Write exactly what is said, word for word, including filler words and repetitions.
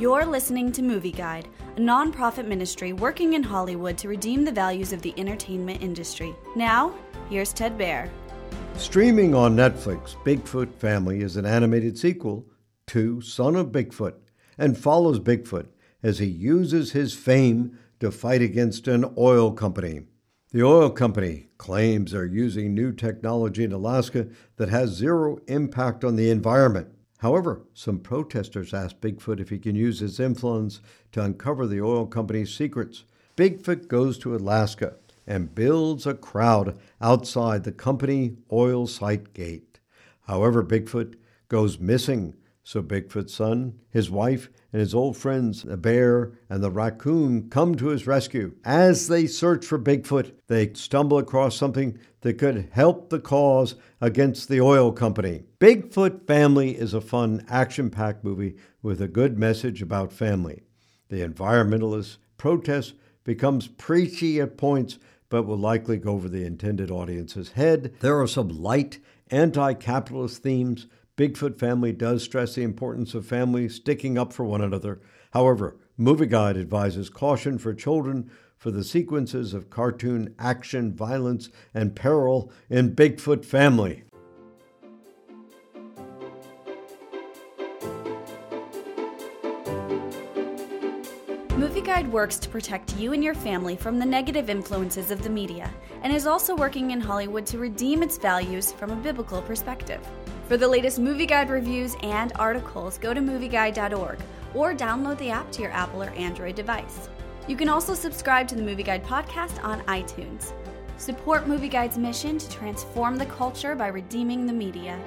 You're listening to Movie Guide, a nonprofit ministry working in Hollywood to redeem the values of the entertainment industry. Now, here's Ted Baer. Streaming on Netflix, Bigfoot Family is an animated sequel to Son of Bigfoot and follows Bigfoot as he uses his fame to fight against an oil company. The oil company claims they're using new technology in Alaska that has zero impact on the environment. However, some protesters ask Bigfoot if he can use his influence to uncover the oil company's secrets. Bigfoot goes to Alaska and builds a crowd outside the company oil site gate. However, Bigfoot goes missing, so Bigfoot's son, his wife, and his old friends, the bear and the raccoon, come to his rescue. As they search for Bigfoot, they stumble across something that could help the cause against the oil company. Bigfoot Family is a fun, action-packed movie with a good message about family. The environmentalist protest becomes preachy at points, but will likely go over the intended audience's head. There are some light, anti-capitalist themes. Bigfoot Family does stress the importance of family sticking up for one another. However, Movie Guide advises caution for children for the sequences of cartoon action, violence, and peril in Bigfoot Family. Movie Guide works to protect you and your family from the negative influences of the media and is also working in Hollywood to redeem its values from a biblical perspective. For the latest Movie Guide reviews and articles, go to movie guide dot org or download the app to your Apple or Android device. You can also subscribe to the Movie Guide podcast on iTunes. Support Movie Guide's mission to transform the culture by redeeming the media.